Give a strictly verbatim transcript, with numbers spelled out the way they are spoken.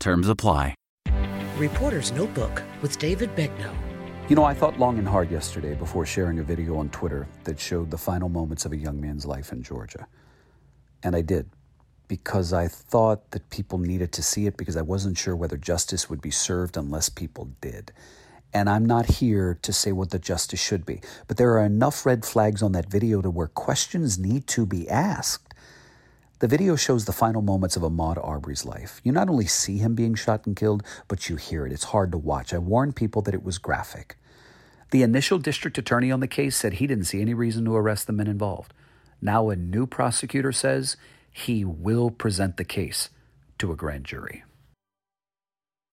Terms apply. Reporter's Notebook with David Begnaud. You know, I thought long and hard yesterday before sharing a video on Twitter that showed the final moments of a young man's life in Georgia. And I did, because I thought that people needed to see it, because I wasn't sure whether justice would be served unless people did. And I'm not here to say what the justice should be, but there are enough red flags on that video to where questions need to be asked. The video shows the final moments of Ahmaud Arbery's life. You not only see him being shot and killed, but you hear it. It's hard to watch. I warned people that it was graphic. The initial district attorney on the case said he didn't see any reason to arrest the men involved. Now a new prosecutor says he will present the case to a grand jury.